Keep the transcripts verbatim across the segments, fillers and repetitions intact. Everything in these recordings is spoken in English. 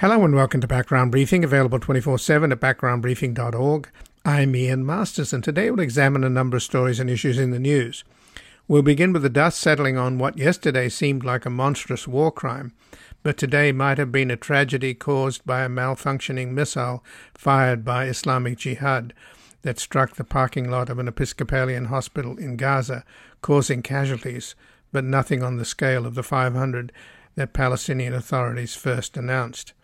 Hello and welcome to Background Briefing, available twenty-four seven at background briefing dot org. I'm Ian Masters, and today we'll examine a number of stories and issues in the news. We'll begin with the dust settling on what yesterday seemed like a monstrous war crime, but today might have been a tragedy caused by a malfunctioning missile fired by Islamic Jihad that struck the parking lot of an Episcopalian hospital in Gaza, causing casualties, but nothing on the scale of the five hundred that Palestinian authorities first announced.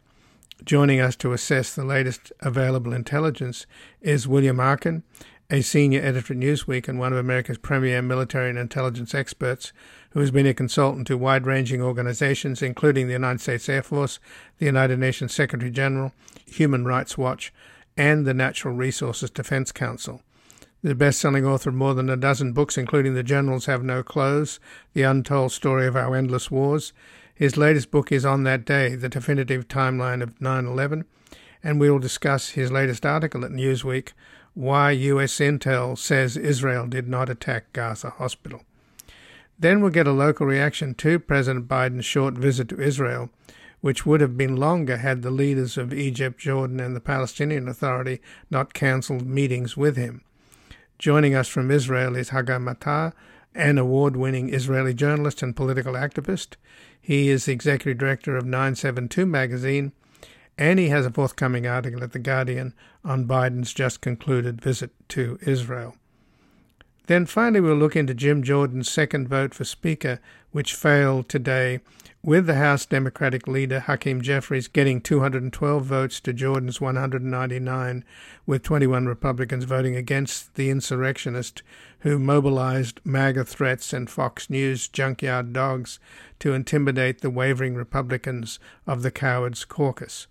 Joining us to assess the latest available intelligence is William Arkin, a senior editor at Newsweek and one of America's premier military and intelligence experts, who has been a consultant to wide-ranging organizations, including the United States Air Force, the United Nations Secretary General, Human Rights Watch, and the Natural Resources Defense Council. The best-selling author of more than a dozen books, including The Generals Have No Clothes, The Untold Story of Our Endless Wars. His latest book is On That Day, The Definitive Timeline of nine eleven, and we will discuss his latest article at Newsweek, Why U S Intel Says Israel Did Not Attack Gaza Hospital. Then we'll get a local reaction to President Biden's short visit to Israel, which would have been longer had the leaders of Egypt, Jordan, and the Palestinian Authority not cancelled meetings with him. Joining us from Israel is Haggai Matar, an award-winning Israeli journalist and political activist. He is the executive director of nine seventy-two magazine, and he has a forthcoming article at The Guardian on Biden's just-concluded visit to Israel. Then finally we'll look into Jim Jordan's second vote for Speaker, which failed today, with the House Democratic leader Hakeem Jeffries getting two hundred twelve votes to Jordan's one hundred ninety-nine, with twenty-one Republicans voting against the insurrectionist who mobilized MAGA threats and Fox News junkyard dogs to intimidate the wavering Republicans of the Cowards Caucus.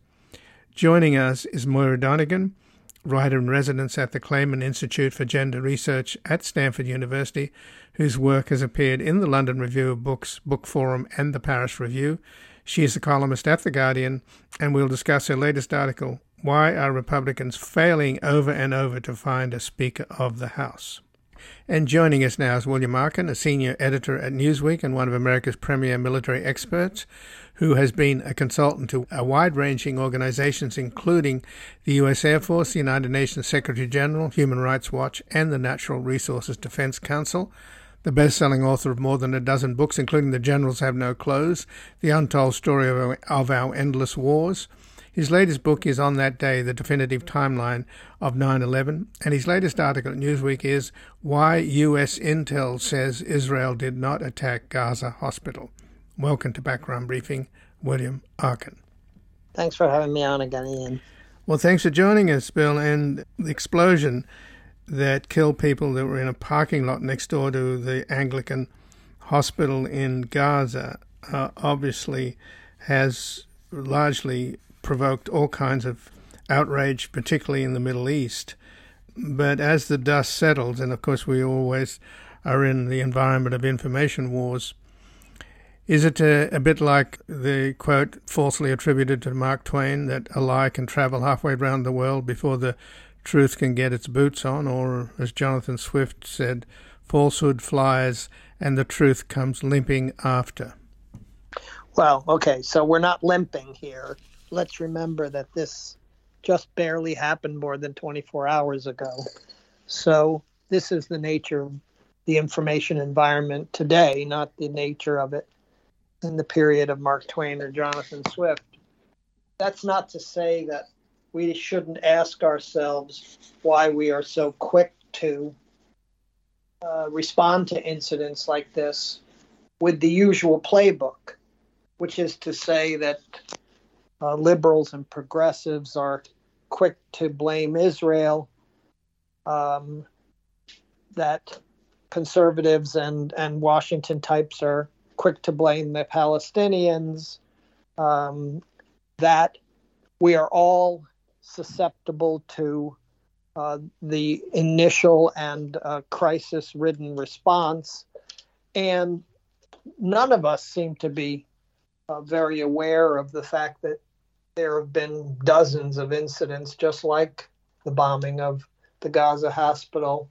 Joining us is Moira Donegan, writer-in-residence at the Clayman Institute for Gender Research at Stanford University, whose work has appeared in the London Review of Books, Book Forum, and the Paris Review. She is a columnist at The Guardian, and we'll discuss her latest article, Why Are Republicans Failing Over and Over to Find a Speaker of the House? And joining us now is William Arkin, a senior editor at Newsweek and one of America's premier military experts, who has been a consultant to a wide-ranging organizations, including the U S Air Force, the United Nations Secretary General, Human Rights Watch, and the Natural Resources Defense Council. The best-selling author of more than a dozen books, including The Generals Have No Clothes, The Untold Story of Our, of Our Endless Wars. His latest book is On That Day, The Definitive Timeline of nine eleven, and his latest article at Newsweek is Why U S Intel Says Israel Did Not Attack Gaza Hospital. Welcome to Background Briefing, William Arkin. Thanks for having me on again, Ian. Well, thanks for joining us, Bill. And the explosion that killed people that were in a parking lot next door to the Anglican hospital in Gaza uh, obviously has largely provoked all kinds of outrage, particularly in the Middle East. But as the dust settles, and of course we always are in the environment of information wars, is it a, a bit like the quote falsely attributed to Mark Twain that a lie can travel halfway round the world before the truth can get its boots on? Or as Jonathan Swift said, falsehood flies and the truth comes limping after. Well, okay, so we're not limping here. Let's remember that this just barely happened more than twenty-four hours ago. So this is the nature of the information environment today, not the nature of it in the period of Mark Twain or Jonathan Swift. That's not to say that we shouldn't ask ourselves why we are so quick to uh, respond to incidents like this with the usual playbook, which is to say that Uh, liberals and progressives are quick to blame Israel, um, that conservatives and, and Washington types are quick to blame the Palestinians, um, that we are all susceptible to uh, the initial and uh, crisis-ridden response, and none of us seem to be uh, very aware of the fact that there have been dozens of incidents, just like the bombing of the Gaza hospital,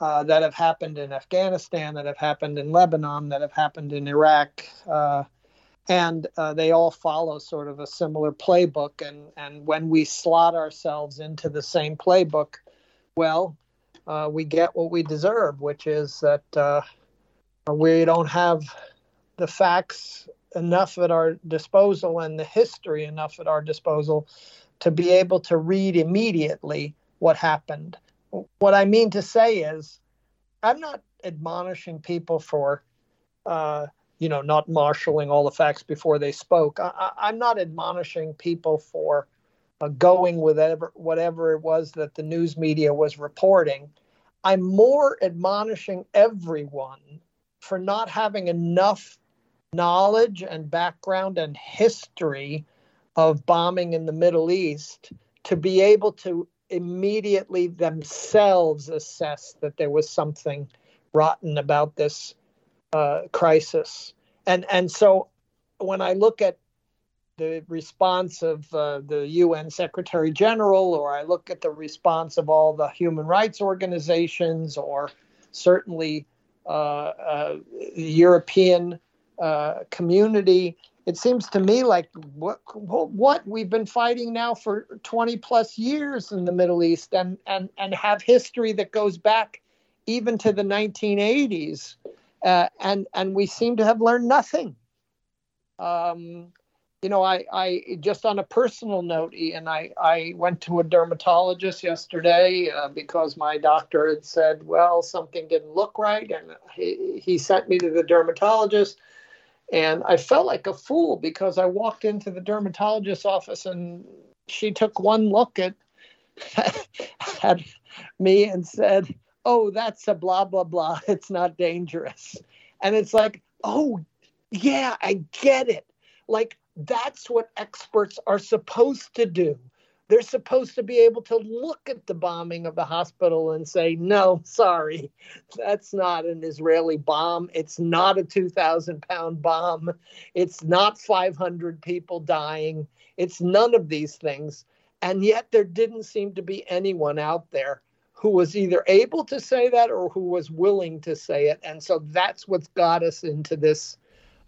uh, that have happened in Afghanistan, that have happened in Lebanon, that have happened in Iraq, uh, And uh, they all follow sort of a similar playbook. And, and when we slot ourselves into the same playbook, well, uh, we get what we deserve, which is that uh, we don't have the facts enough at our disposal and the history enough at our disposal to be able to read immediately what happened. What I mean to say is, I'm not admonishing people for, uh, you know, not marshaling all the facts before they spoke. I, I'm not admonishing people for uh, going with whatever, whatever it was that the news media was reporting. I'm more admonishing everyone for not having enough knowledge and background and history of bombing in the Middle East to be able to immediately themselves assess that there was something rotten about this uh, crisis. And and so when I look at the response of uh, the U N Secretary General, or I look at the response of all the human rights organizations, or certainly uh, uh, the European uh, community, it seems to me like what, what we've been fighting now for twenty plus years in the Middle East, and, and, and have history that goes back even to the nineteen eighties. Uh, and, and we seem to have learned nothing. Um, you know, I, I just on a personal note, Ian, I, I went to a dermatologist yesterday uh, because my doctor had said, well, something didn't look right. And he, he sent me to the dermatologist. And I felt like a fool because I walked into the dermatologist's office and she took one look at, at me and said, oh, that's a blah, blah, blah. It's not dangerous. And it's like, oh, yeah, I get it. Like, that's what experts are supposed to do. They're supposed to be able to look at the bombing of the hospital and say, no, sorry, that's not an Israeli bomb. It's not a two thousand pound bomb. It's not five hundred people dying. It's none of these things. And yet there didn't seem to be anyone out there who was either able to say that or who was willing to say it. And so that's what's got us into this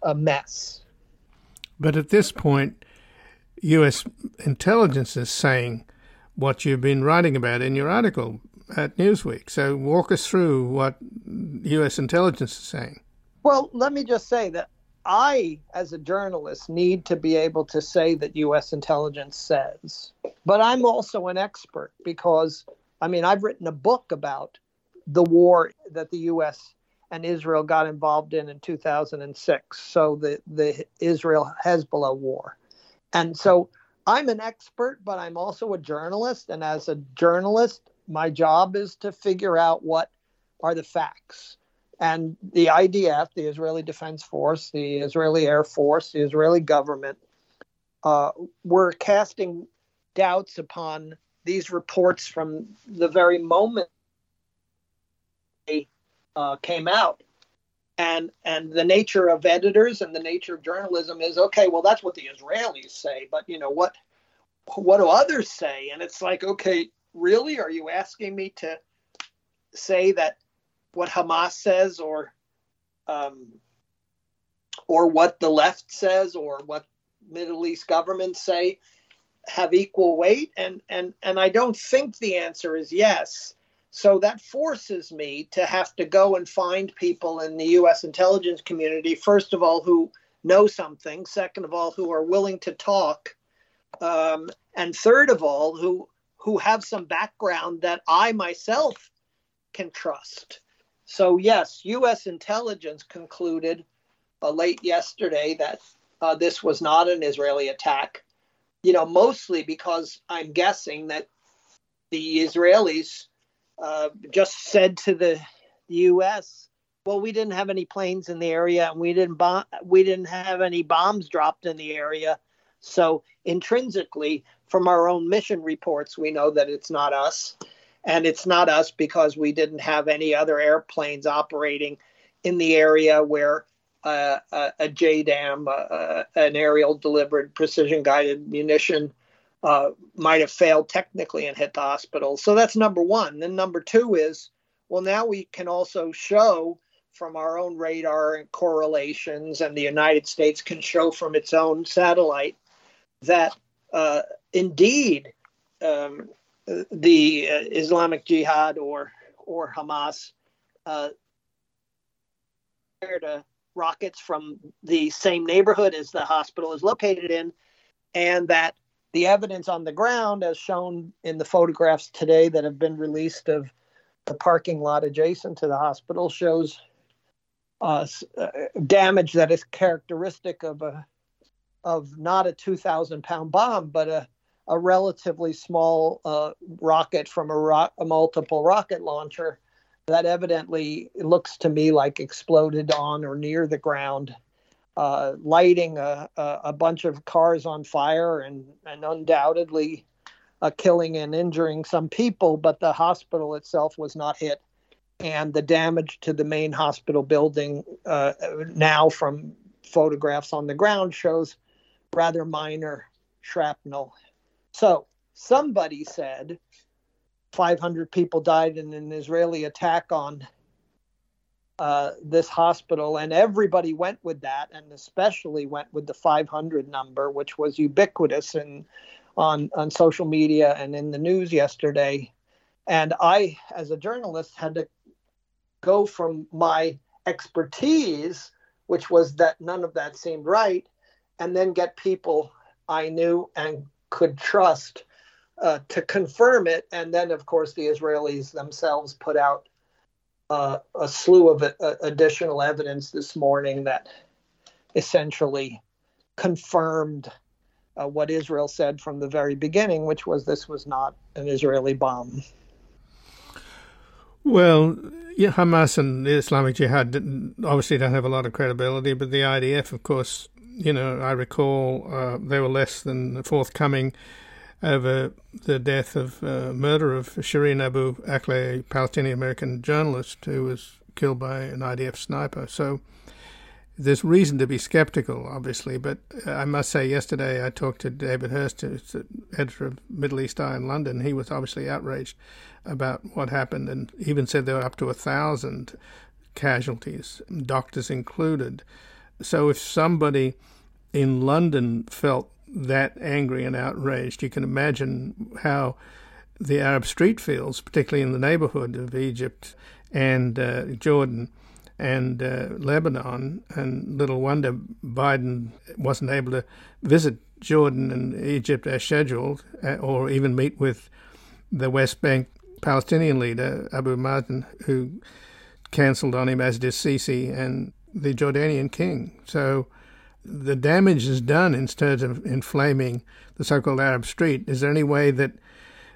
uh, mess. But at this point, U S intelligence is saying what you've been writing about in your article at Newsweek. So walk us through what U S intelligence is saying. Well, let me just say that I, as a journalist, need to be able to say that U S intelligence says. But I'm also an expert because, I mean, I've written a book about the war that the U S and Israel got involved in in two thousand six. So the, the Israel-Hezbollah war. And so I'm an expert, but I'm also a journalist. And as a journalist, my job is to figure out what are the facts. And the I D F, the Israeli Defense Force, the Israeli Air Force, the Israeli government, uh, were casting doubts upon these reports from the very moment they uh, came out. And and the nature of editors and the nature of journalism is, okay, well, that's what the Israelis say, but, you know, what what do others say? And it's like, okay, really? Are you asking me to say that what Hamas says or um, or what the left says or what Middle East governments say have equal weight? And, and, and I don't think the answer is yes. So that forces me to have to go and find people in the U S intelligence community, first of all, who know something, second of all, who are willing to talk, um, and third of all, who who have some background that I myself can trust. So, yes, U S intelligence concluded uh, late yesterday that uh, this was not an Israeli attack, you know, mostly because I'm guessing that the Israelis Uh, just said to the U S, well, we didn't have any planes in the area and we didn't bom- we didn't have any bombs dropped in the area. So intrinsically, from our own mission reports, we know that it's not us. And it's not us because we didn't have any other airplanes operating in the area where uh, a, a J DAM, uh, an aerial delivered precision-guided munition, Uh, might have failed technically and hit the hospital. So that's number one. Then number two is, well, now we can also show from our own radar and correlations, and the United States can show from its own satellite that uh, indeed um, the uh, Islamic Jihad or or Hamas uh, fired uh, rockets from the same neighborhood as the hospital is located in, and that the evidence on the ground, as shown in the photographs today that have been released of the parking lot adjacent to the hospital, shows uh, uh, damage that is characteristic of a of not a two thousand pound bomb, but a, a relatively small uh, rocket from a, ro- a multiple rocket launcher that evidently looks to me like exploded on or near the ground, uh, lighting a, a, a bunch of cars on fire and, and undoubtedly uh, killing and injuring some people, but the hospital itself was not hit. And the damage to the main hospital building uh, now from photographs on the ground shows rather minor shrapnel. So somebody said five hundred people died in an Israeli attack on uh, this hospital, and everybody went with that, and especially went with the five hundred number, which was ubiquitous in, on, on social media and in the news yesterday. And I, as a journalist, had to go from my expertise, which was that none of that seemed right, and then get people I knew and could trust Uh, to confirm it. And then, of course, the Israelis themselves put out uh, a slew of uh, additional evidence this morning that essentially confirmed uh, what Israel said from the very beginning, which was this was not an Israeli bomb. Well, yeah, Hamas and the Islamic Jihad obviously don't have a lot of credibility, but the I D F, of course, you know, I recall uh, they were less than forthcoming over the death of uh, murder of Shireen Abu Akleh, a Palestinian-American journalist who was killed by an I D F sniper. So there's reason to be skeptical, obviously. But I must say, yesterday I talked to David Hurst, who's the editor of Middle East Eye in London. He was obviously outraged about what happened and even said there were up to a thousand casualties, doctors included. So if somebody in London felt that angry and outraged, you can imagine how the Arab street feels, particularly in the neighborhood of Egypt and uh, Jordan and uh, Lebanon. And little wonder Biden wasn't able to visit Jordan and Egypt as scheduled, or even meet with the West Bank Palestinian leader, Abu Mazen, who cancelled on him, as did Sisi and the Jordanian king. So the damage is done in terms of inflaming the so-called Arab street. Is there any way that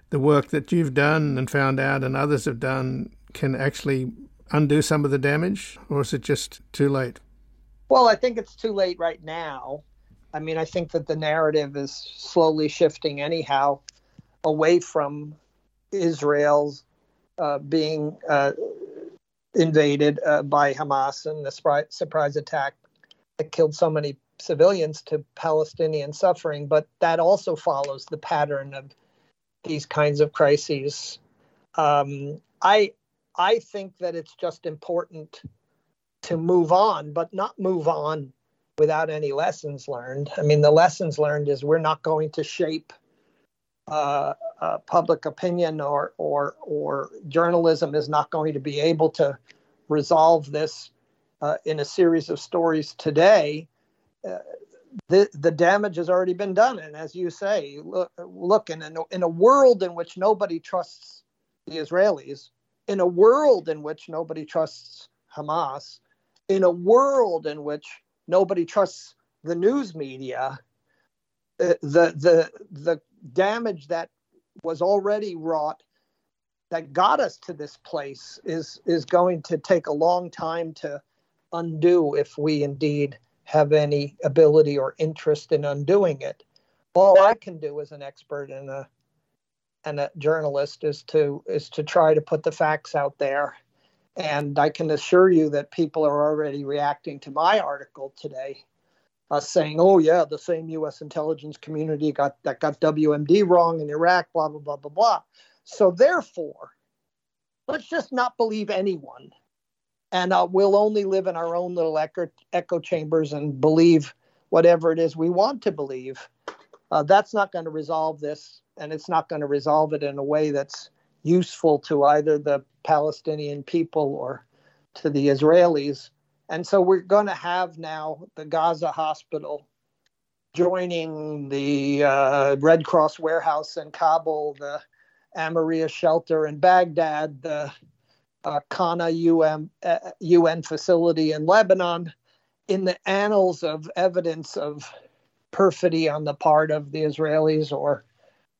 the work that you've done and found out and others have done can actually undo some of the damage, or is it just too late? Well, I think it's too late right now. I mean, I think that the narrative is slowly shifting anyhow away from Israel's uh, being uh, invaded uh, by Hamas and the surpri- surprise attack that killed so many civilians to Palestinian suffering, but that also follows the pattern of these kinds of crises. Um, I I think that it's just important to move on, but not move on without any lessons learned. I mean, the lessons learned is we're not going to shape uh, uh, public opinion, or or or journalism is not going to be able to resolve this Uh, in a series of stories today. uh, the the damage has already been done. And as you say, look, look in, in, a, in a world in which nobody trusts the Israelis, in a world in which nobody trusts Hamas, in a world in which nobody trusts the news media, uh, the, the, the damage that was already wrought that got us to this place is is going to take a long time to undo, if we indeed have any ability or interest in undoing it. All I can do as an expert and a and a journalist is to is to try to put the facts out there, and I can assure you that people are already reacting to my article today, uh, saying, "Oh yeah, the same U S intelligence community got that got W M D wrong in Iraq, blah blah blah blah blah." So therefore, let's just not believe anyone. and uh, we'll only live in our own little echo, echo chambers and believe whatever it is we want to believe. Uh, that's not going to resolve this, and it's not going to resolve it in a way that's useful to either the Palestinian people or to the Israelis. And so we're going to have now the Gaza hospital joining the uh, Red Cross warehouse in Kabul, the Amariya shelter in Baghdad, the uh, Qana U N, uh, U N facility in Lebanon, in the annals of evidence of perfidy on the part of the Israelis or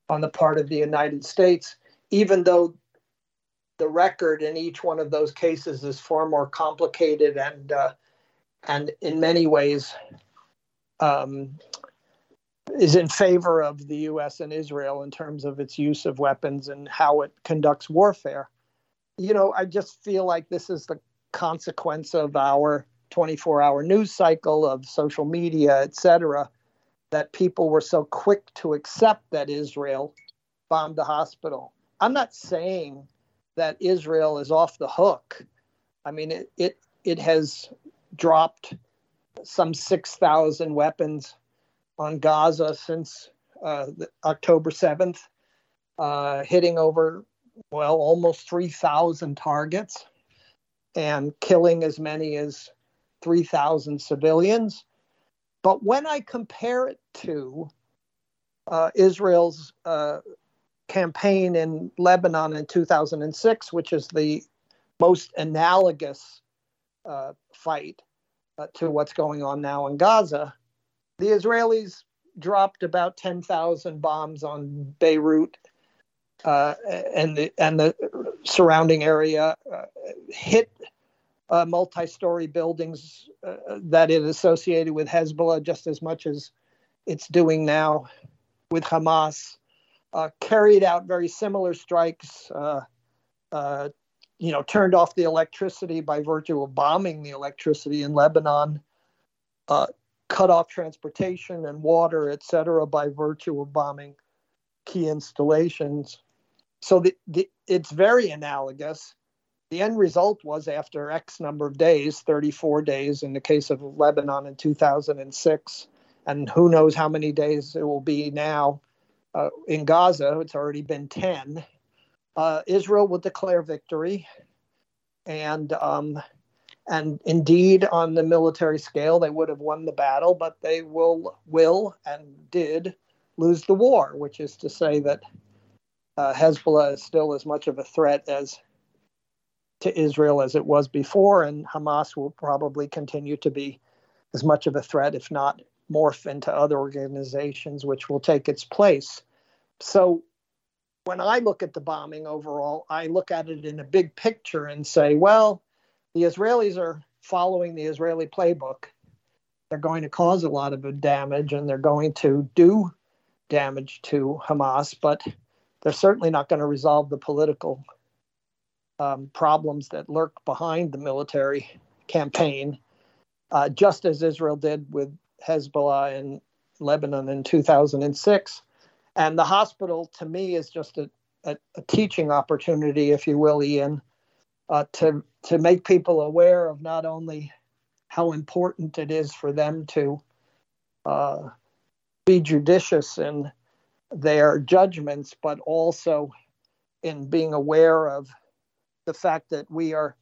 on the part of the United States, even though the record in each one of those cases is far more complicated and uh, and in many ways um, is in favor of the U S and Israel in terms of its use of weapons and how it conducts warfare. You know, I just feel like this is the consequence of our twenty-four hour news cycle, of social media, et cetera, that people were so quick to accept that Israel bombed the hospital. I'm not saying that Israel is off the hook. I mean, it it, it has dropped some six thousand weapons on Gaza since uh, October seventh, uh, hitting over, well, almost three thousand targets and killing as many as three thousand civilians. But when I compare it to uh, Israel's uh, campaign in Lebanon in two thousand six, which is the most analogous uh, fight uh, to what's going on now in Gaza, the Israelis dropped about ten thousand bombs on Beirut uh, and the and the surrounding area, uh, hit uh, multi-story buildings uh, that it associated with Hezbollah just as much as it's doing now with Hamas, uh, carried out very similar strikes, uh, uh, you know, turned off the electricity by virtue of bombing the electricity in Lebanon, uh, cut off transportation and water, et cetera, by virtue of bombing key installations. So the, the, it's very analogous. The end result was, after X number of days, thirty-four days in the case of Lebanon in two thousand six, and who knows how many days it will be now uh, in Gaza, it's already been ten, uh, Israel will declare victory. And um, And indeed, on the military scale, they would have won the battle, but they will, will and did lose the war, which is to say that uh, Hezbollah is still as much of a threat as to Israel as it was before, and Hamas will probably continue to be as much of a threat, if not morph into other organizations, which will take its place. So when I look at the bombing overall, I look at it in a big picture and say, well, the Israelis are following the Israeli playbook. They're going to cause a lot of damage, and they're going to do damage to Hamas, but they're certainly not going to resolve the political um, problems that lurk behind the military campaign, uh, just as Israel did with Hezbollah in Lebanon in two thousand six. And the hospital, to me, is just a, a, a teaching opportunity, if you will, Ian, Uh, to to make people aware of not only how important it is for them to uh, be judicious in their judgments, but also in being aware of the fact that we are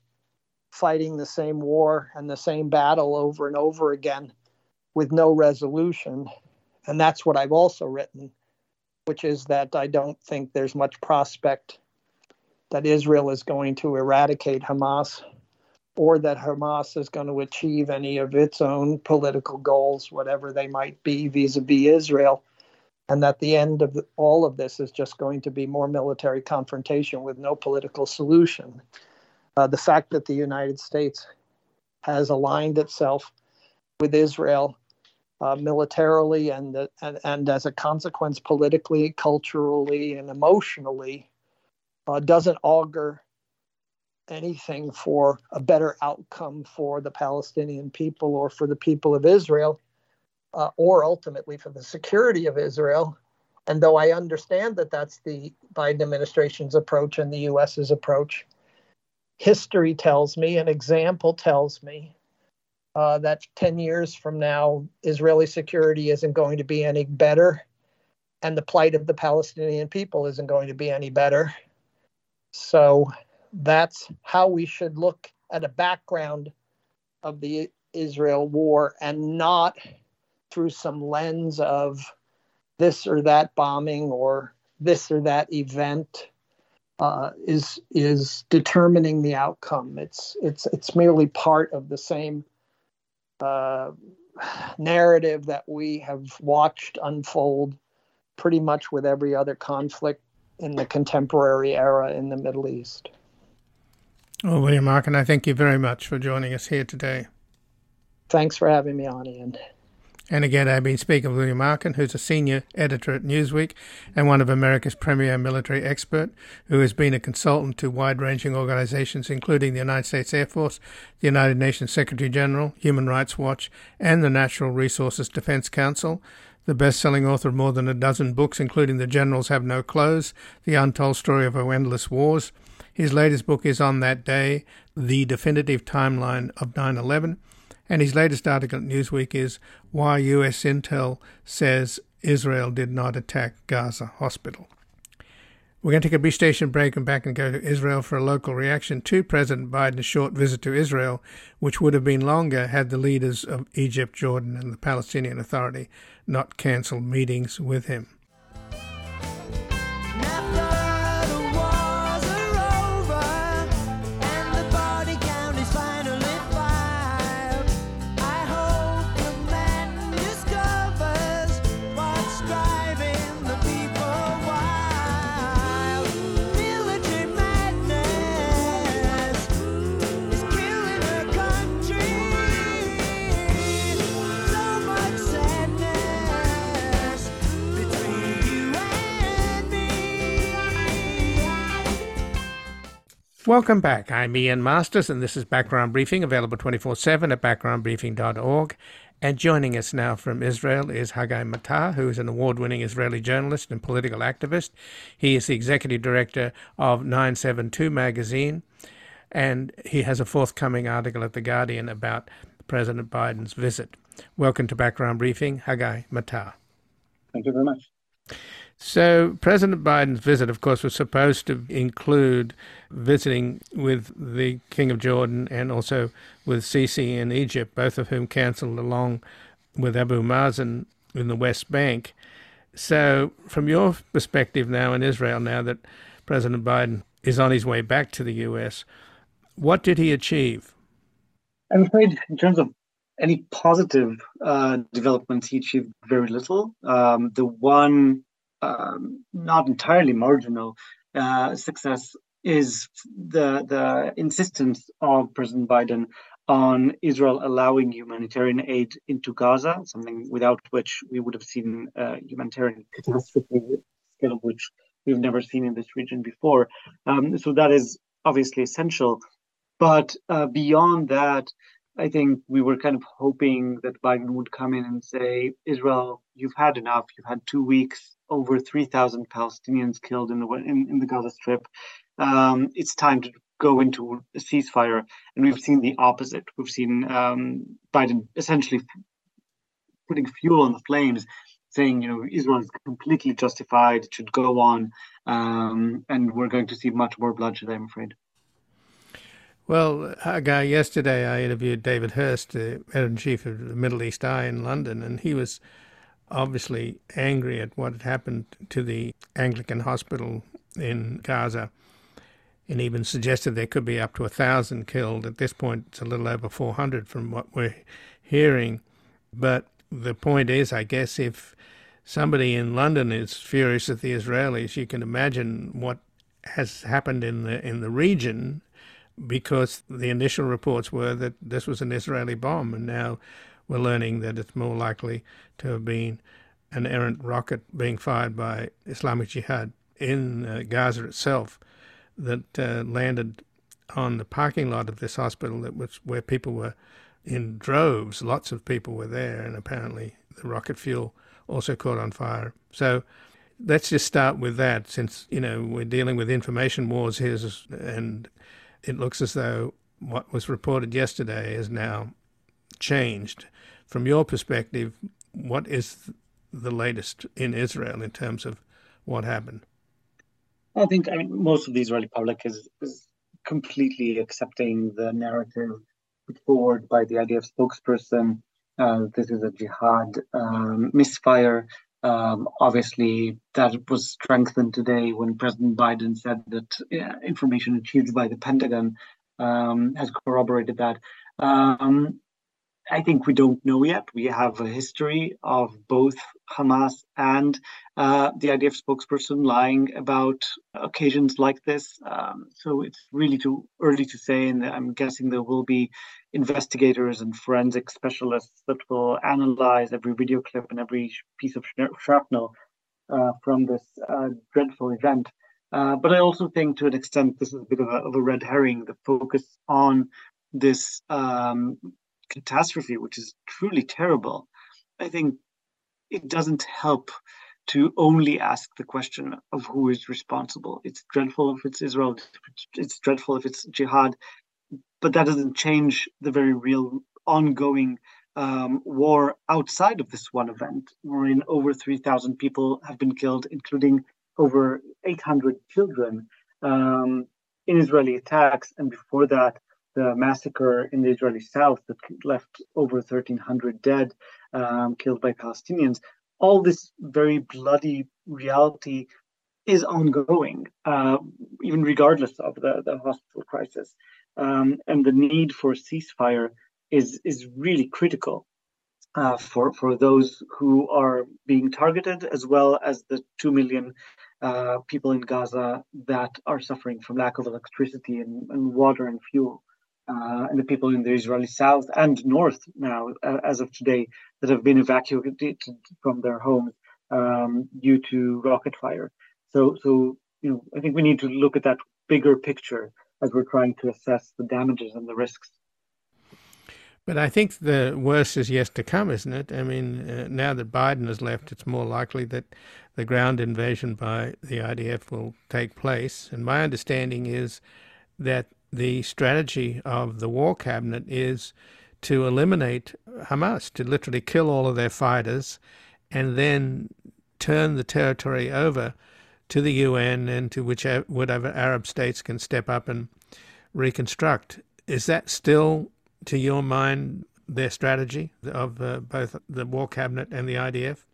fighting the same war and the same battle over and over again with no resolution. And that's what I've also written, which is that I don't think there's much prospect that Israel is going to eradicate Hamas, or that Hamas is going to achieve any of its own political goals, whatever they might be, vis-a-vis Israel, and that the end of the, all of this is just going to be more military confrontation with no political solution. Uh, the fact that the United States has aligned itself with Israel uh, militarily and, uh, and, and as a consequence politically, culturally, and emotionally, Uh, doesn't augur anything for a better outcome for the Palestinian people or for the people of Israel, uh, or ultimately for the security of Israel. And though I understand that that's the Biden administration's approach and the U S's approach, history tells me, an example tells me, uh, that ten years from now, Israeli security isn't going to be any better, and the plight of the Palestinian people isn't going to be any better. So that's how we should look at a background of the Israel war, and not through some lens of this or that bombing or this or that event uh, is is determining the outcome. It's it's it's merely part of the same uh, narrative that we have watched unfold pretty much with every other conflict in the contemporary era in the Middle East. Well, William Arkin, I thank you very much for joining us here today. Thanks for having me on, Ian. And again, I've been speaking with William Arkin, who's a senior editor at Newsweek and one of America's premier military experts, who has been a consultant to wide-ranging organizations, including the United States Air Force, the United Nations Secretary General, Human Rights Watch, and the Natural Resources Defense Council. The best-selling author of more than a dozen books, including The Generals Have No Clothes, The Untold Story of Our Endless Wars. His latest book is On That Day, The Definitive Timeline of nine eleven. And his latest article at Newsweek is Why U S Intel Says Israel Did Not Attack Gaza Hospital. We're going to take a brief station break and back and go to Israel for a local reaction to President Biden's short visit to Israel, which would have been longer had the leaders of Egypt, Jordan, and the Palestinian Authority not cancelled meetings with him. Welcome back. I'm Ian Masters, and this is Background Briefing, available twenty-four seven at background briefing dot org. And joining us now from Israel is Haggai Matar, who is an award-winning Israeli journalist and political activist. He is the executive director of nine seventy-two magazine, and he has a forthcoming article at The Guardian about President Biden's visit. Welcome to Background Briefing, Haggai Matar. Thank you very much. So President Biden's visit, of course, was supposed to include visiting with the King of Jordan and also with Sisi in Egypt, both of whom cancelled along with Abu Mazen in the West Bank. So from your perspective now in Israel, now that President Biden is on his way back to the U S, what did he achieve? I'm afraid in terms of any positive uh, developments, he achieved very little. Um, the one Um, not entirely marginal uh, success is the the insistence of President Biden on Israel allowing humanitarian aid into Gaza, something without which we would have seen uh, humanitarian catastrophe, scale of which we've never seen in this region before. Um, so that is obviously essential. But uh, beyond that, I think we were kind of hoping that Biden would come in and say, Israel, you've had enough. You've had two weeks, over three thousand Palestinians killed in the in, in the Gaza Strip. Um, it's time to go into a ceasefire. And we've seen the opposite. We've seen um, Biden essentially putting fuel on the flames, saying, you know, Israel is completely justified. It should go on. Um, and we're going to see much more bloodshed, I'm afraid. Well, Haggai, yesterday I interviewed David Hurst, the editor-in-chief of the Middle East Eye in London, and he was obviously angry at what had happened to the Anglican hospital in Gaza, and even suggested there could be up to one thousand killed. At this point, it's a little over four hundred from what we're hearing. But the point is, I guess, if somebody in London is furious at the Israelis, you can imagine what has happened in the in the region, because the initial reports were that this was an Israeli bomb, and now we're learning that it's more likely to have been an errant rocket being fired by Islamic Jihad in uh, Gaza itself that uh, landed on the parking lot of this hospital that was where people were in droves. Lots of people were there, and apparently the rocket fuel also caught on fire. So let's just start with that, since, you know, we're dealing with information wars here, and it looks as though what was reported yesterday is now changed. From your perspective, what is the latest in Israel in terms of what happened? I think I mean, most of the Israeli public is, is completely accepting the narrative put forward by the I D F spokesperson. Uh, this is a jihad um, misfire. Um, obviously, that was strengthened today when President Biden said that yeah, information achieved by the Pentagon um, has corroborated that. Um, I think we don't know yet. We have a history of both Hamas and uh, the I D F spokesperson lying about occasions like this. Um, so it's really too early to say, and I'm guessing there will be investigators and forensic specialists that will analyze every video clip and every piece of shrapnel uh, from this uh, dreadful event. Uh, but I also think, to an extent, this is a bit of a, of a red herring, the focus on this um, catastrophe, which is truly terrible. I think it doesn't help to only ask the question of who is responsible. It's dreadful if it's Israel, it's dreadful if it's jihad, but that doesn't change the very real ongoing um, war outside of this one event, wherein over three thousand people have been killed, including over eight hundred children um, in Israeli attacks, and before that, the massacre in the Israeli south that left over thirteen hundred dead, um, killed by Palestinians. All this very bloody reality is ongoing, uh, even regardless of the, the hospital crisis. Um, and the need for ceasefire is, is really critical uh, for, for those who are being targeted, as well as the two million uh, people in Gaza that are suffering from lack of electricity and, and water and fuel. Uh, and the people in the Israeli south and north now, uh, as of today, that have been evacuated from their homes um, due to rocket fire. So, so you know, I think we need to look at that bigger picture as we're trying to assess the damages and the risks. But I think the worst is yet to come, isn't it? I mean, uh, now that Biden has left, it's more likely that the ground invasion by the I D F will take place. And my understanding is that the strategy of the war cabinet is to eliminate Hamas, to literally kill all of their fighters and then turn the territory over to the U N and to whichever Arab states can step up and reconstruct. Is that still, to your mind, their strategy of uh, both the war cabinet and the I D F?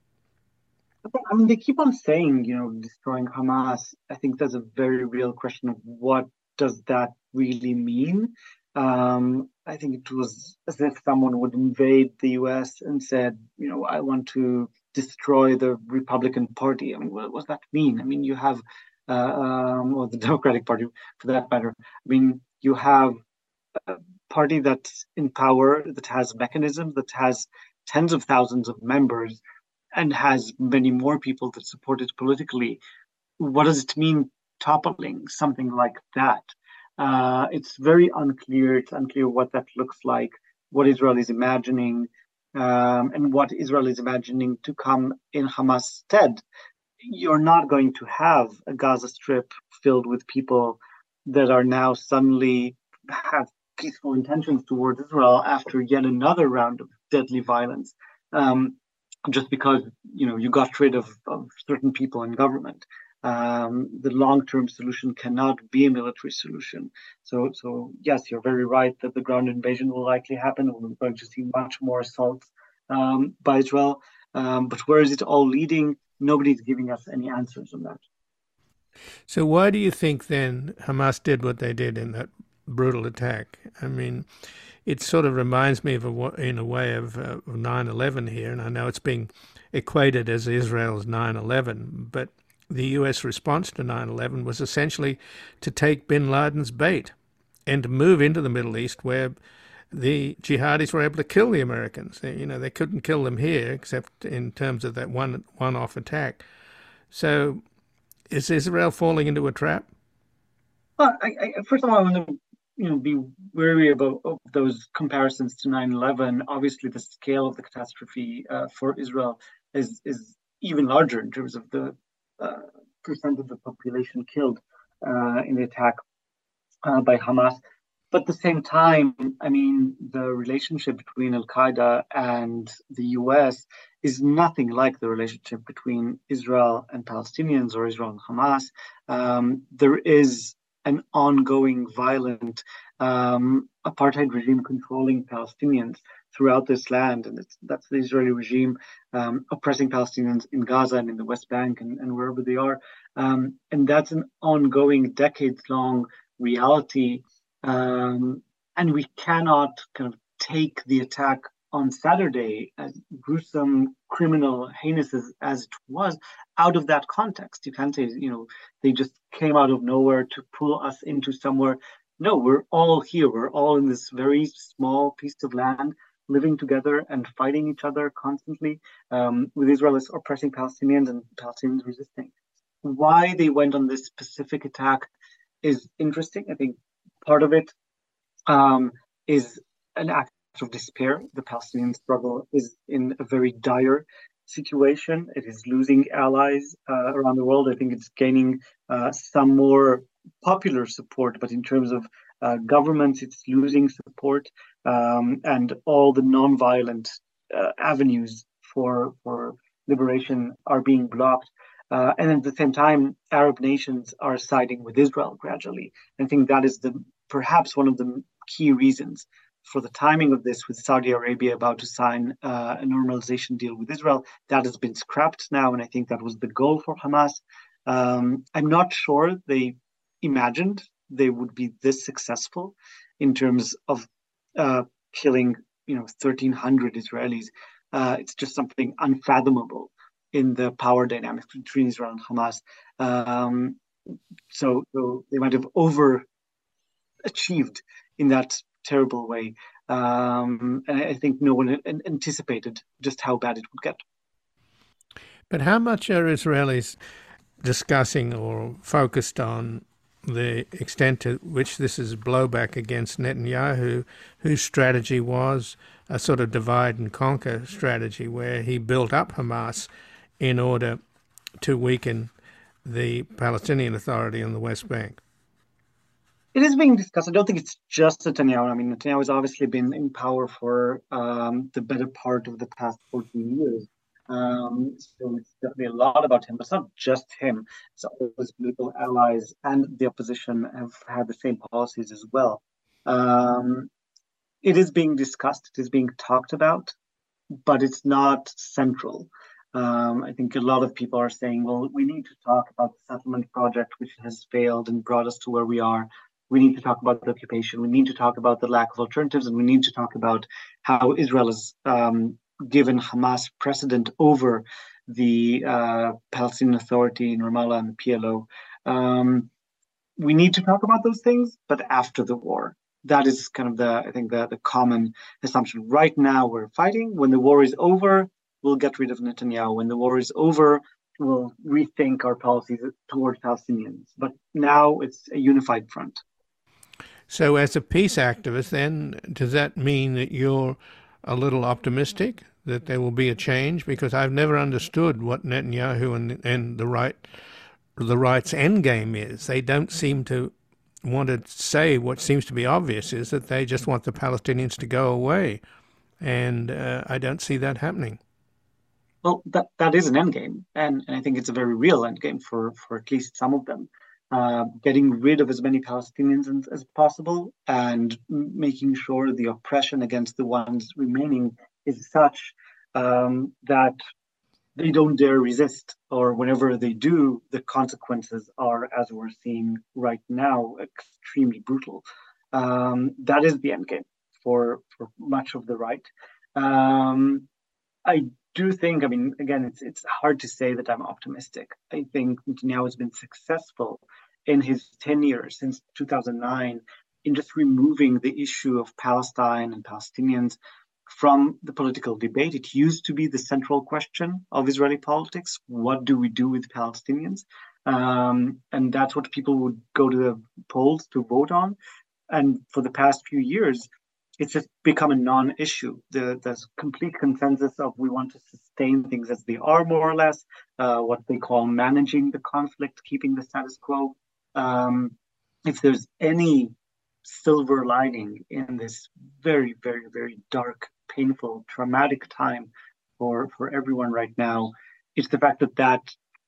I mean, they keep on saying, you know, destroying Hamas. I think that's a very real question of what does that really mean? Um, I think it was as if someone would invade the U S and said, you know, I want to destroy the Republican Party. I mean, what, what does that mean? I mean, you have, uh, um, or the Democratic Party for that matter. I mean, you have a party that's in power, that has mechanisms, that has tens of thousands of members and has many more people that support it politically. What does it mean toppling something like that? Uh, it's very unclear. It's unclear what that looks like, what Israel is imagining, um, and what Israel is imagining to come in Hamas' stead. You're not going to have a Gaza Strip filled with people that are now suddenly have peaceful intentions towards Israel after yet another round of deadly violence, um, just because you know you got rid of, of certain people in government. Um, the long-term solution cannot be a military solution. So, so yes, you're very right that the ground invasion will likely happen. We're going to see much more assaults um, by Israel. Um, but where is it all leading? Nobody's giving us any answers on that. So why do you think then Hamas did what they did in that brutal attack? I mean, it sort of reminds me of a, in a way of uh, nine eleven here, and I know it's being equated as Israel's nine eleven, but the U S response to nine eleven was essentially to take bin Laden's bait and to move into the Middle East where the jihadis were able to kill the Americans. They, you know, they couldn't kill them here except in terms of that one, one-off attack. So is Israel falling into a trap? Well, I, I, first of all, I want to you know, be wary about of those comparisons to nine eleven. Obviously, the scale of the catastrophe uh, for Israel is, is even larger in terms of the Uh, percent of the population killed uh, in the attack. uh, by Hamas. But at the same time, I mean, the relationship between al-Qaeda and the U S is nothing like the relationship between Israel and Palestinians or Israel and Hamas. Um, there is an ongoing violent um, apartheid regime controlling Palestinians throughout this land. And it's, that's the Israeli regime um, oppressing Palestinians in Gaza and in the West Bank and, and wherever they are. Um, and that's an ongoing decades-long reality. Um, and we cannot kind of take the attack on Saturday, as gruesome, criminal, heinous as, as it was, out of that context. You can't say, you know, they just came out of nowhere to pull us into somewhere. No, we're all here. We're all in this very small piece of land, living together and fighting each other constantly, um, with Israelis oppressing Palestinians and Palestinians resisting. Why they went on this specific attack is interesting. I think part of it um, is an act of despair. The Palestinian struggle is in a very dire situation. It is losing allies uh, around the world. I think it's gaining uh, some more popular support, but in terms of uh, governments, it's losing support, um, and all the non-violent uh, avenues for, for liberation are being blocked. Uh, and at the same time, Arab nations are siding with Israel gradually. I think that is the perhaps one of the key reasons for the timing of this, with Saudi Arabia about to sign uh, a normalization deal with Israel. That has been scrapped now, and I think that was the goal for Hamas. Um, I'm not sure they imagined they would be this successful in terms of uh, killing, you know, thirteen hundred Israelis. Uh, it's just something unfathomable in the power dynamics between Israel and Hamas. Um, so, so they might have overachieved in that terrible way. Um, and I think no one anticipated just how bad it would get. But how much are Israelis discussing or focused on the extent to which this is blowback against Netanyahu, whose strategy was a sort of divide and conquer strategy, where he built up Hamas in order to weaken the Palestinian Authority in the West Bank? It is being discussed. I don't think it's just Netanyahu. I mean, Netanyahu has obviously been in power for um, the better part of the past fourteen years. Um, so it's definitely a lot about him, but it's not just him. It's all his political allies and the opposition have had the same policies as well. Um, it is being discussed. It is being talked about, but it's not central. Um, I think a lot of people are saying, well, we need to talk about the settlement project, which has failed and brought us to where we are. We need to talk about the occupation. We need to talk about the lack of alternatives, and we need to talk about how Israel has um, given Hamas precedent over the uh, Palestinian Authority in Ramallah and the P L O. Um, we need to talk about those things, but after the war. That is kind of the, I think, the, the common assumption. Right now, we're fighting. When the war is over, we'll get rid of Netanyahu. When the war is over, we'll rethink our policies towards Palestinians. But now it's a unified front. So as a peace activist, then, does that mean that you're a little optimistic that there will be a change? Because I've never understood what Netanyahu and, and the right, the right's end game is. They don't seem to want to say what seems to be obvious, is that they just want the Palestinians to go away. And uh, I don't see that happening. Well, that, that is an end game, and, and I think it's a very real end game for, for at least some of them. Uh, getting rid of as many Palestinians as possible and making sure the oppression against the ones remaining is such um, that they don't dare resist, or whenever they do, the consequences are, as we're seeing right now, extremely brutal. Um, that is the end game for, for much of the right. Um, I do think, I mean, again, it's it's hard to say that I'm optimistic. I think Netanyahu has been successful in his tenure since two thousand nine in just removing the issue of Palestine and Palestinians from the political debate. It used to be the central question of Israeli politics. What do we do with Palestinians? Um, and that's what people would go to the polls to vote on. And for the past few years, it's just become a non-issue. The, there's complete consensus of we want to sustain things as they are, more or less, uh, what they call managing the conflict, keeping the status quo. Um, if there's any silver lining in this very, very, very dark, painful, traumatic time for, for everyone right now is the fact that that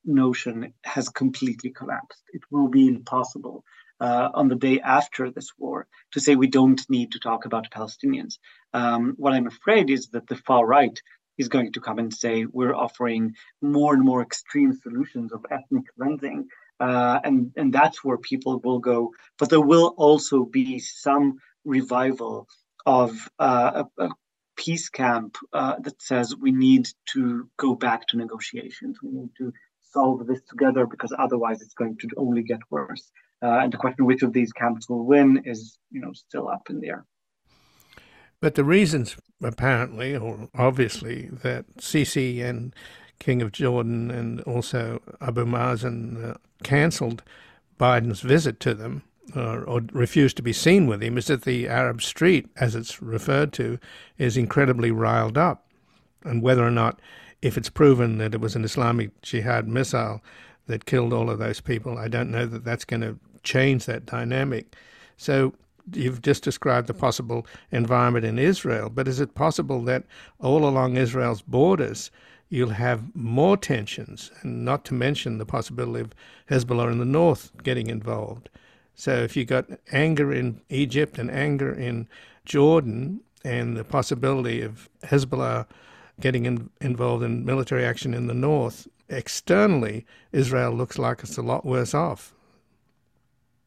notion has completely collapsed. It will be impossible uh, on the day after this war to say we don't need to talk about Palestinians. Um, what I'm afraid is that the far right is going to come and say we're offering more and more extreme solutions of ethnic cleansing. Uh, and, and that's where people will go. But there will also be some revival of uh, a, a peace camp uh, that says we need to go back to negotiations. We need to solve this together because otherwise it's going to only get worse. Uh, and the question which of these camps will win is, you know, still up in the air. But the reasons, apparently, or obviously, that Sisi and King of Jordan and also Abu Mazen uh, cancelled Biden's visit to them uh, or refused to be seen with him is that the Arab street, as it's referred to, is incredibly riled up. And whether or not, if it's proven that it was an Islamic Jihad missile that killed all of those people, I don't know that that's going to change that dynamic. So you've just described the possible environment in Israel, but is it possible that all along Israel's borders you'll have more tensions, and not to mention the possibility of Hezbollah in the north getting involved? So if you've got anger in Egypt and anger in Jordan and the possibility of Hezbollah getting in, involved in military action in the north, externally, Israel looks like it's a lot worse off.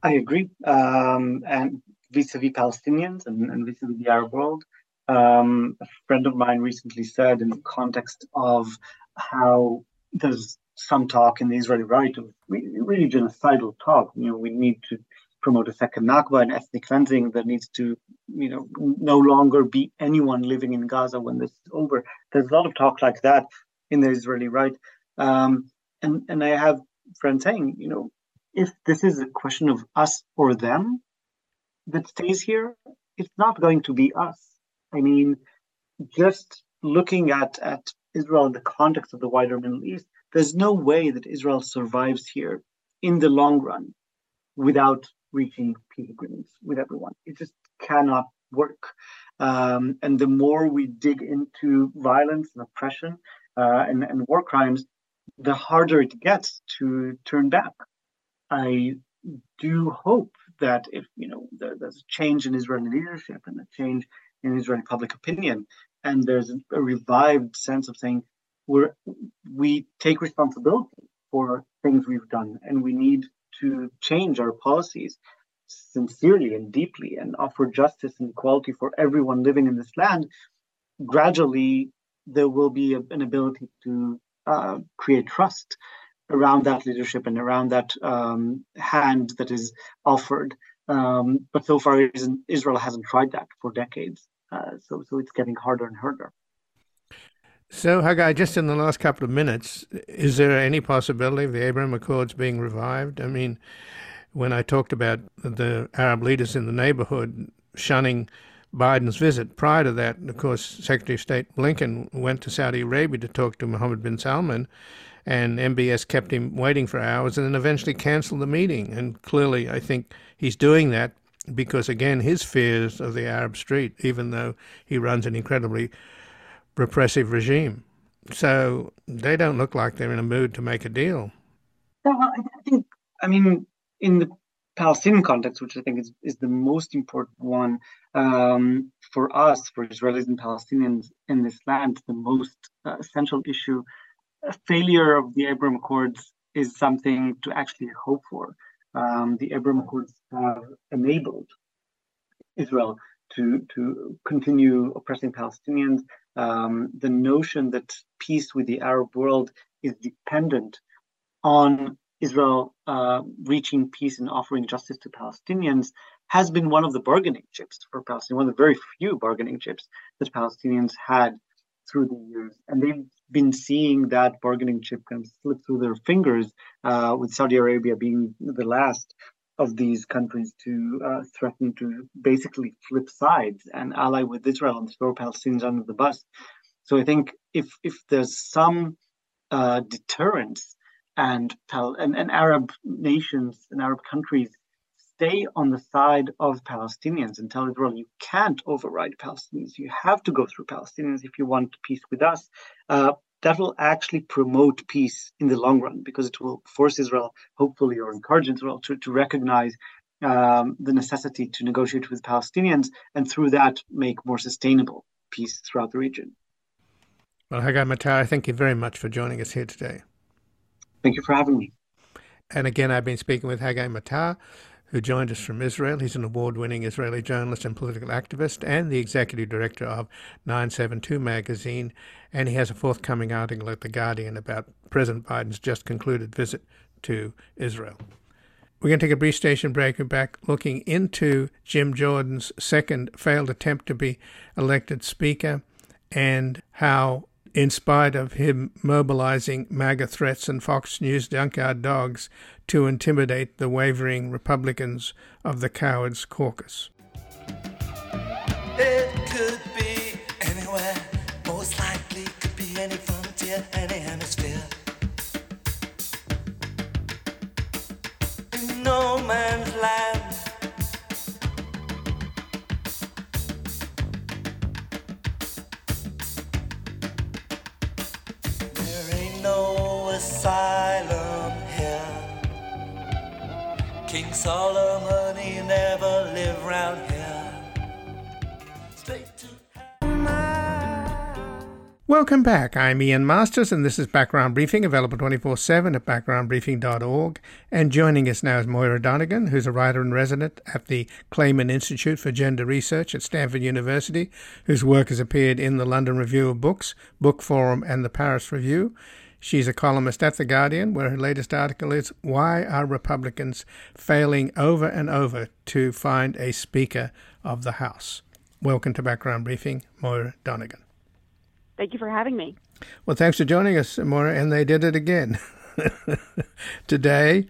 I agree. Um, and vis-a-vis Palestinians and, and vis-a-vis the Arab world, Um, a friend of mine recently said, in the context of how there's some talk in the Israeli right of really genocidal talk, you know, we need to promote a second Nakba and ethnic cleansing. There needs to, you know, no longer be anyone living in Gaza when this is over. There's a lot of talk like that in the Israeli right, um, and and I have friends saying, you know, if this is a question of us or them that stays here, it's not going to be us. I mean, just looking at, at Israel in the context of the wider Middle East, there's no way that Israel survives here in the long run without reaching peace agreements with everyone. It just cannot work. Um, and the more we dig into violence and oppression uh, and, and war crimes, the harder it gets to turn back. I do hope that if, you know, there, there's a change in Israeli leadership and a change in Israeli public opinion, and there's a revived sense of saying we're, we take responsibility for things we've done and we need to change our policies sincerely and deeply and offer justice and equality for everyone living in this land, gradually there will be a, an ability to uh, create trust around that leadership and around that um, hand that is offered. Um, but so far, Israel hasn't tried that for decades. Uh, so, so it's getting harder and harder. So, Haggai, just in the last couple of minutes, is there any possibility of the Abraham Accords being revived? I mean, when I talked about the Arab leaders in the neighborhood shunning Biden's visit, prior to that, of course, Secretary of State Blinken went to Saudi Arabia to talk to Mohammed bin Salman, and M B S kept him waiting for hours and then eventually cancelled the meeting. And clearly, I think he's doing that because, again, his fears of the Arab street, even though he runs an incredibly repressive regime. So they don't look like they're in a mood to make a deal. Yeah, well, I think, I mean, in the Palestinian context, which I think is, is the most important one um, for us, for Israelis and Palestinians in this land, the most uh, essential issue. A failure of the Abraham Accords is something to actually hope for. Um, the Abraham Accords have enabled Israel to, to continue oppressing Palestinians. Um, the notion that peace with the Arab world is dependent on Israel uh, reaching peace and offering justice to Palestinians has been one of the bargaining chips for Palestinians, one of the very few bargaining chips that Palestinians had through the years. And they've been seeing that bargaining chip kind of slip through their fingers, uh, with Saudi Arabia being the last of these countries to uh, threaten to basically flip sides and ally with Israel and throw Palestinians under the bus. So I think if if there's some uh, deterrence and, Pal- and, and Arab nations and Arab countries stay on the side of Palestinians and tell Israel, you can't override Palestinians. You have to go through Palestinians if you want peace with us. Uh, that will actually promote peace in the long run, because it will force Israel, hopefully, or encourage Israel to, to recognize um, the necessity to negotiate with Palestinians, and through that make more sustainable peace throughout the region. Well, Haggai Matar, thank you very much for joining us here today. Thank you for having me. And again, I've been speaking with Haggai Matar, who joined us from Israel. He's an award-winning Israeli journalist and political activist and the executive director of nine seven two magazine. And he has a forthcoming article at The Guardian about President Biden's just concluded visit to Israel. We're going to take a brief station break. We're back looking into Jim Jordan's second failed attempt to be elected speaker, and how, in spite of him mobilizing MAGA threats and Fox News junkyard dogs to intimidate the wavering Republicans of the Cowards Caucus. It could be anywhere, most likely could be any frontier, any hemisphere. In no man's land. Asylum here. King Solomon, he never lived round here. Straight to heaven. Welcome back. I'm Ian Masters, and this is Background Briefing, available twenty-four seven at background briefing dot org. And joining us now is Moira Donegan, who's a writer in resident at the Clayman Institute for Gender Research at Stanford University, whose work has appeared in the London Review of Books, Book Forum, and the Paris Review. She's a columnist at The Guardian, where her latest article is Why Are Republicans Failing Over and Over to Find a Speaker of the House? Welcome to Background Briefing, Moira Donegan. Thank you for having me. Well, thanks for joining us, Moira, and they did it again. Today,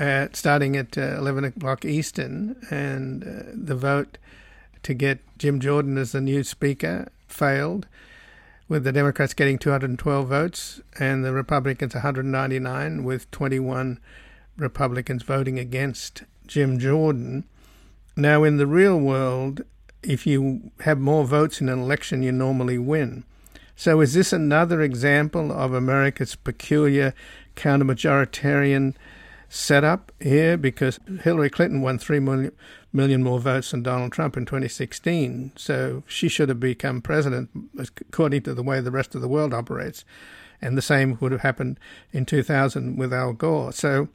uh, starting at uh, eleven o'clock Eastern, and uh, the vote to get Jim Jordan as the new speaker failed, with the Democrats getting two hundred twelve votes and the Republicans one hundred ninety-nine, with twenty-one Republicans voting against Jim Jordan. Now, in the real world, if you have more votes in an election, you normally win. So is this another example of America's peculiar counter-majoritarian setup here? Because Hillary Clinton won three million more votes than Donald Trump in twenty sixteen. So she should have become president according to the way the rest of the world operates. And the same would have happened in two thousand with Al Gore. So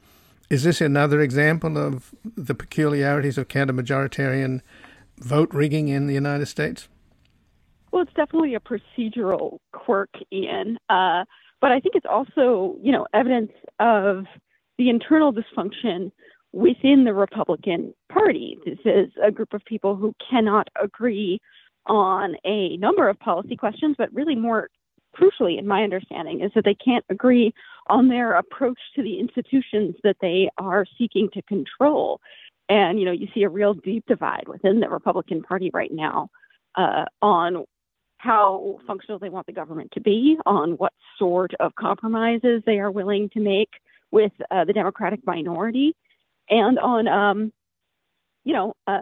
is this another example of the peculiarities of counter-majoritarian vote rigging in the United States? Well, it's definitely a procedural quirk, Ian. Uh, but I think it's also, you know, evidence of the internal dysfunction within the Republican Party. This is a group of people who cannot agree on a number of policy questions, but really more crucially, in my understanding, is that they can't agree on their approach to the institutions that they are seeking to control. And, you know, you see a real deep divide within the Republican Party right now uh, on how functional they want the government to be, on what sort of compromises they are willing to make with uh, the Democratic minority, and on, um, you know, uh,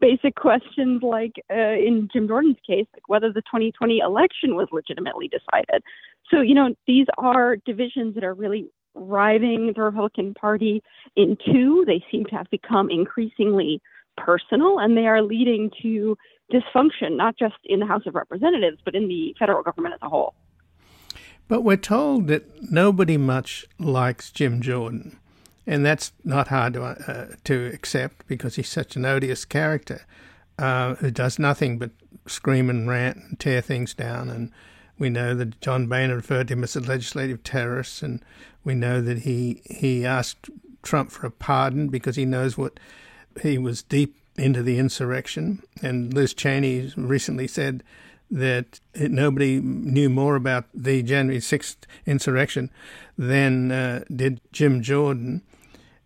basic questions like, uh, in Jim Jordan's case, like whether the twenty twenty election was legitimately decided. So, you know, these are divisions that are really riving the Republican Party in two. They seem to have become increasingly personal, and they are leading to dysfunction, not just in the House of Representatives, but in the federal government as a whole. But we're told that nobody much likes Jim Jordan. And that's not hard to, uh, to accept, because he's such an odious character uh, who does nothing but scream and rant and tear things down. And we know that John Boehner referred to him as a legislative terrorist. And we know that he, he asked Trump for a pardon because he knows what he was deep into the insurrection. And Liz Cheney recently said that nobody knew more about the January sixth insurrection than uh, did Jim Jordan.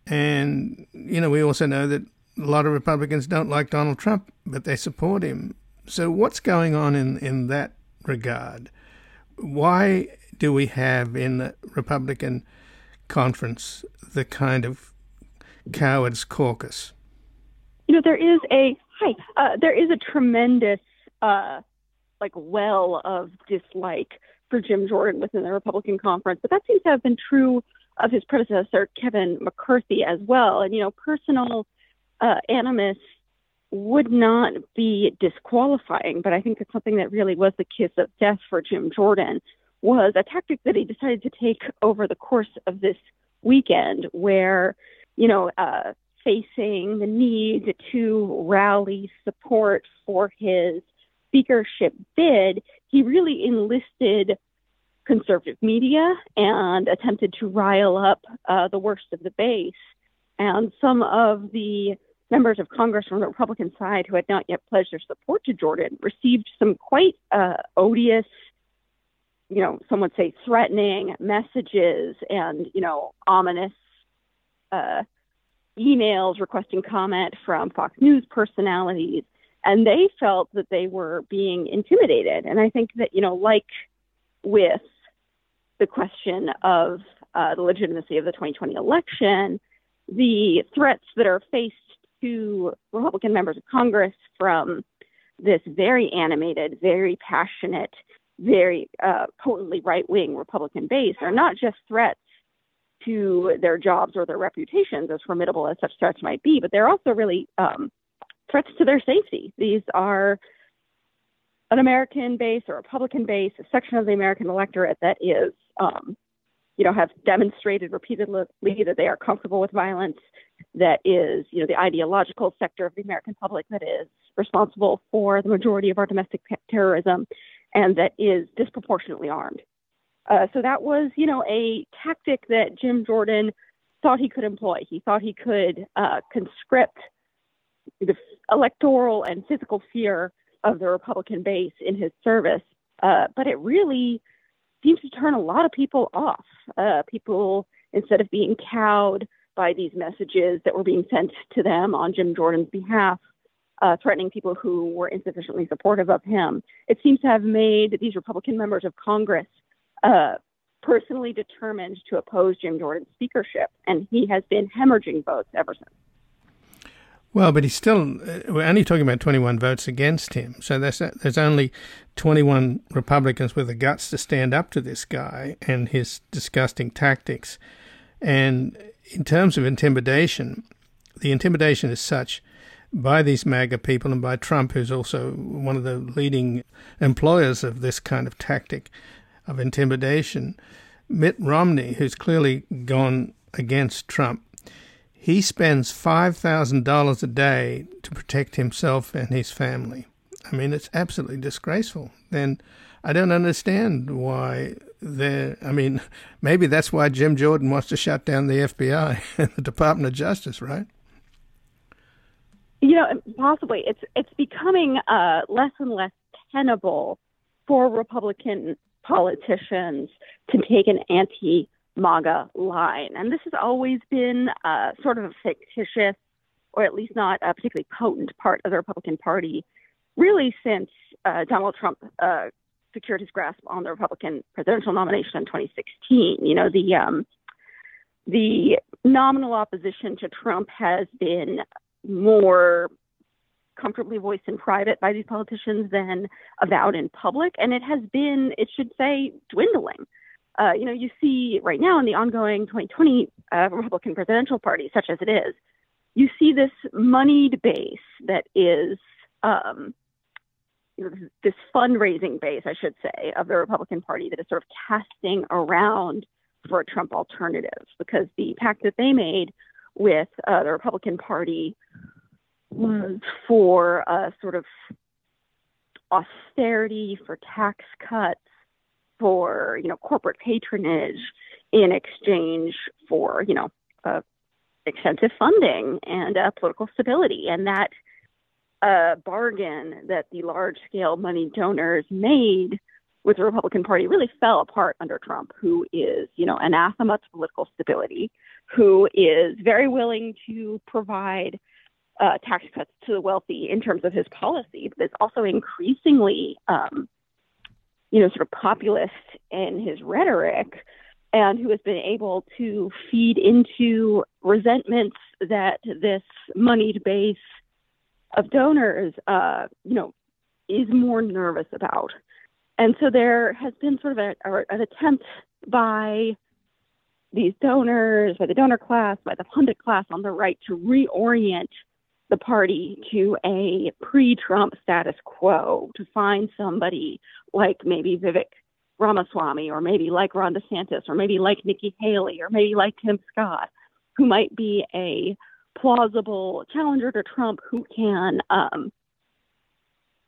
And, you know, we also know that a lot of Republicans don't like Donald Trump, but they support him. So what's going on in, in that regard? Why do we have in the Republican conference the kind of Cowards Caucus? You know, there is a hi. Uh, there is a tremendous uh, like well of dislike for Jim Jordan within the Republican conference, but that seems to have been true of his predecessor, Kevin McCarthy, as well. And, you know, personal uh, animus would not be disqualifying, but I think it's something that really was the kiss of death for Jim Jordan, was a tactic that he decided to take over the course of this weekend, where, you know, uh, facing the need to rally support for his speakership bid, he really enlisted conservative media and attempted to rile up uh, the worst of the base. And some of the members of Congress from the Republican side who had not yet pledged their support to Jordan received some quite uh, odious, you know, some would say threatening messages and, you know, ominous uh, emails requesting comment from Fox News personalities. And they felt that they were being intimidated. And I think that, you know, like with the question of uh, the legitimacy of the twenty twenty election, the threats that are faced to Republican members of Congress from this very animated, very passionate, very uh, potently right-wing Republican base are not just threats to their jobs or their reputations, as formidable as such threats might be, but they're also really um, threats to their safety. These are an American base or Republican base, a section of the American electorate that is, um, you know, have demonstrated repeatedly that they are comfortable with violence, that is, you know, the ideological sector of the American public that is responsible for the majority of our domestic terrorism, and that is disproportionately armed. Uh, so that was, you know, a tactic that Jim Jordan thought he could employ. He thought he could uh, conscript the electoral and physical fear of the Republican base in his service. Uh, but it really seems to turn a lot of people off. Uh, people, instead of being cowed by these messages that were being sent to them on Jim Jordan's behalf, uh, threatening people who were insufficiently supportive of him, it seems to have made these Republican members of Congress uh, personally determined to oppose Jim Jordan's speakership. And he has been hemorrhaging votes ever since. Well, but he's still, we're only talking about twenty-one votes against him. So there's, there's only twenty-one Republicans with the guts to stand up to this guy and his disgusting tactics. And in terms of intimidation, the intimidation is such by these MAGA people and by Trump, who's also one of the leading employers of this kind of tactic of intimidation. Mitt Romney, who's clearly gone against Trump, he spends five thousand dollars a day to protect himself and his family. I mean, it's absolutely disgraceful. Then I don't understand why they're, I mean, maybe that's why Jim Jordan wants to shut down the F B I and the Department of Justice, right? You know, possibly. It's it's becoming uh, less and less tenable for Republican politicians to take an anti MAGA line. And this has always been uh, sort of a fictitious, or at least not a particularly potent part of the Republican Party, really since uh, Donald Trump uh, secured his grasp on the Republican presidential nomination in twenty sixteen. You know, the, um, the nominal opposition to Trump has been more comfortably voiced in private by these politicians than avowed in public. And it has been, it should say, dwindling. Uh, you know, you see right now in the ongoing twenty twenty uh, Republican presidential party, such as it is, you see this moneyed base that is um, you know, this fundraising base, I should say, of the Republican Party that is sort of casting around for a Trump alternative, because the pact that they made with uh, the Republican Party was for a sort of austerity, for tax cuts, for, you know, corporate patronage in exchange for, you know, uh, extensive funding and uh, political stability. And that uh, bargain that the large-scale money donors made with the Republican Party really fell apart under Trump, who is, you know, anathema to political stability, who is very willing to provide uh, tax cuts to the wealthy in terms of his policy, but is also increasingly um you know, sort of populist in his rhetoric and who has been able to feed into resentments that this moneyed base of donors, uh, you know, is more nervous about. And so there has been sort of a, a, an attempt by these donors, by the donor class, by the pundit class on the right to reorient the party to a pre-Trump status quo, to find somebody like maybe Vivek Ramaswamy, or maybe like Ron DeSantis, or maybe like Nikki Haley, or maybe like Tim Scott, who might be a plausible challenger to Trump who can, um,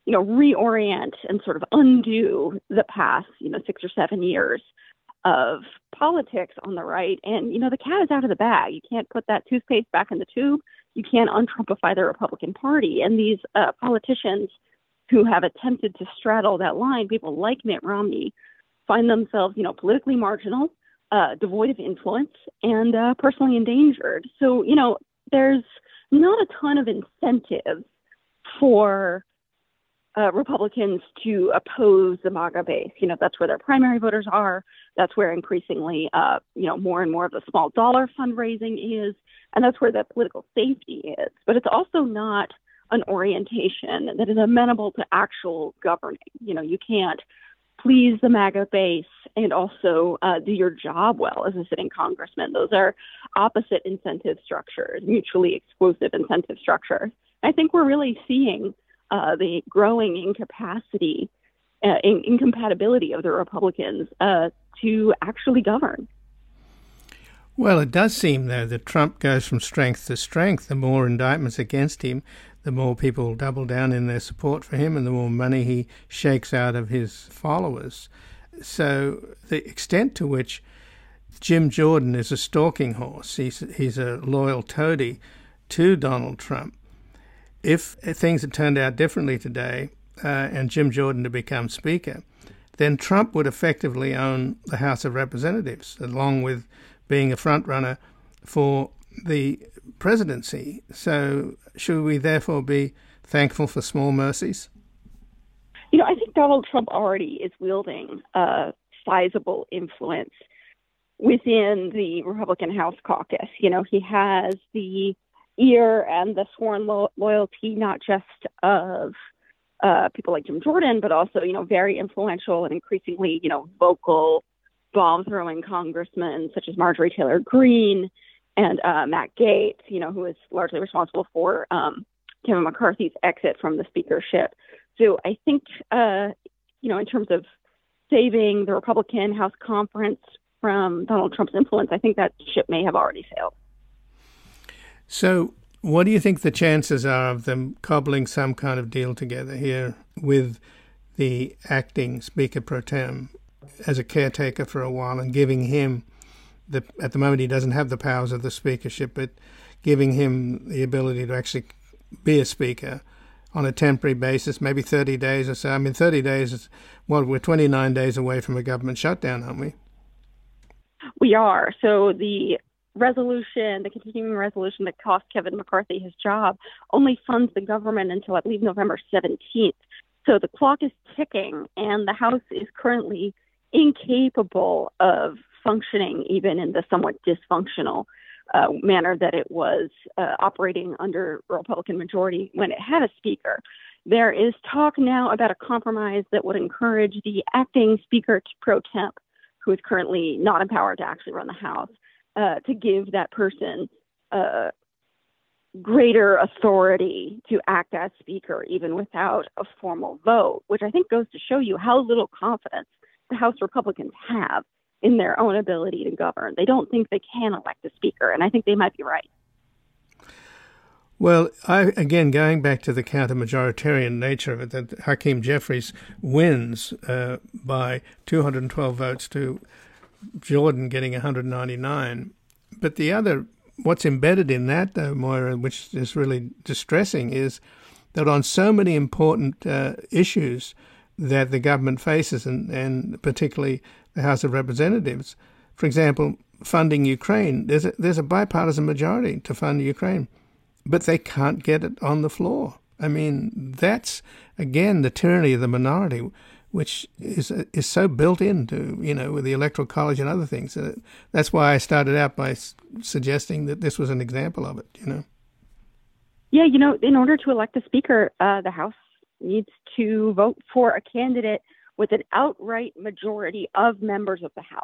you know, reorient and sort of undo the past, you know, six or seven years of politics on the right. And, you know, the cat is out of the bag. You can't put that toothpaste back in the tube. You can't untrumpify the Republican Party. And these uh, politicians who have attempted to straddle that line, people like Mitt Romney, find themselves, you know, politically marginal, uh, devoid of influence, and uh, personally endangered. So, you know, there's not a ton of incentive for uh, Republicans to oppose the MAGA base. You know, that's where their primary voters are. That's where increasingly, uh, you know, more and more of the small dollar fundraising is. And that's where the political safety is. But it's also not an orientation that is amenable to actual governing. You know, you can't please the MAGA base and also uh, do your job well as a sitting congressman. Those are opposite incentive structures, mutually exclusive incentive structures. I think we're really seeing uh, the growing incapacity, uh, in- incompatibility of the Republicans uh, to actually govern. Well, it does seem, though, that Trump goes from strength to strength. The more indictments against him, the more people double down in their support for him and the more money he shakes out of his followers. So the extent to which Jim Jordan is a stalking horse, he's, he's a loyal toady to Donald Trump. If things had turned out differently today uh, and Jim Jordan had become Speaker, then Trump would effectively own the House of Representatives, along with being a front-runner for the presidency. So should we therefore be thankful for small mercies? You know, I think Donald Trump already is wielding a sizable influence within the Republican House caucus. You know, he has the ear and the sworn lo- loyalty, not just of uh, people like Jim Jordan, but also, you know, very influential and increasingly, you know, vocal bomb-throwing congressmen such as Marjorie Taylor Greene and uh, Matt Gaetz, you know, who is largely responsible for um, Kevin McCarthy's exit from the speakership. So I think, uh, you know, in terms of saving the Republican House conference from Donald Trump's influence, I think that ship may have already sailed. So what do you think the chances are of them cobbling some kind of deal together here with the acting Speaker pro tem as a caretaker for a while, and giving him, the at the moment he doesn't have the powers of the speakership, but giving him the ability to actually be a speaker on a temporary basis, maybe thirty days or so? I mean, thirty days is, well, we're twenty-nine days away from a government shutdown, aren't we? We are. So the resolution, the continuing resolution that cost Kevin McCarthy his job, only funds the government until, I believe, November seventeenth. So the clock is ticking, and the House is currently incapable of functioning even in the somewhat dysfunctional uh, manner that it was uh, operating under Republican majority when it had a speaker. There is talk now about a compromise that would encourage the acting Speaker pro temp, who is currently not empowered to actually run the House, uh, to give that person uh, greater authority to act as Speaker even without a formal vote, which I think goes to show you how little confidence the House Republicans have in their own ability to govern. They don't think they can elect a speaker, and I think they might be right. Well, I, again, going back to the counter-majoritarian nature of it, that Hakeem Jeffries wins uh, by two hundred twelve votes to Jordan getting one hundred ninety-nine. But the other, what's embedded in that, though, Moira, which is really distressing, is that on so many important uh, issues that the government faces, and, and particularly the House of Representatives. For example, funding Ukraine. There's a, there's a bipartisan majority to fund Ukraine, but they can't get it on the floor. I mean, that's, again, the tyranny of the minority. which is is so built into, you know, with the Electoral College and other things. Uh, that's why I started out by s- suggesting that this was an example of it, you know. Yeah, you know, in order to elect a speaker, uh, the House needs to vote for a candidate with an outright majority of members of the House.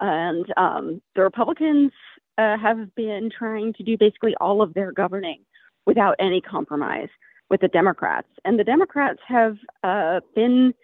And um, the Republicans uh, have been trying to do basically all of their governing without any compromise with the Democrats. And the Democrats have uh, been,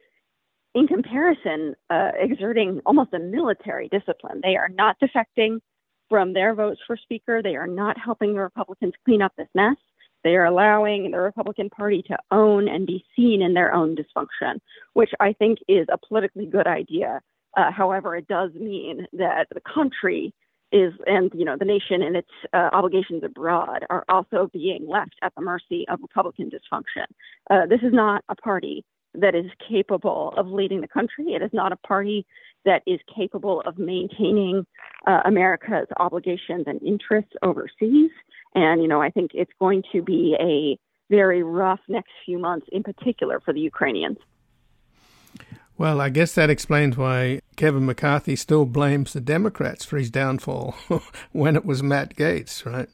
in comparison, uh, exerting almost a military discipline. They are not defecting from their votes for speaker. They are not helping the Republicans clean up this mess. They are allowing the Republican Party to own and be seen in their own dysfunction, which I think is a politically good idea. Uh, however, it does mean that the country is, and, you know, the nation and its uh, obligations abroad are also being left at the mercy of Republican dysfunction. Uh, this is not a party that is capable of leading the country. It is not a party that is capable of maintaining uh, America's obligations and interests overseas. And, you know, I think it's going to be a very rough next few months, in particular for the Ukrainians. Well, I guess that explains why Kevin McCarthy still blames the Democrats for his downfall when it was Matt Gaetz, right?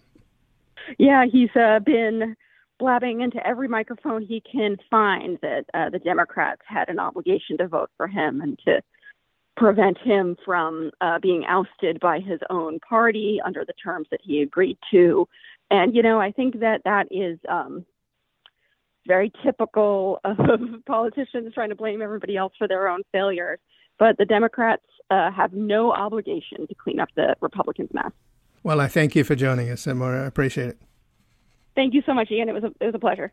Yeah, he's uh, been blabbing into every microphone he can find that uh, the Democrats had an obligation to vote for him and to prevent him from uh, being ousted by his own party under the terms that he agreed to. And, you know, I think that that is... Um, very typical of politicians trying to blame everybody else for their own failures. But the Democrats uh, have no obligation to clean up the Republicans' mess. Well, I thank you for joining us, Moira. I appreciate it. Thank you so much, Ian. It was a, it was a pleasure.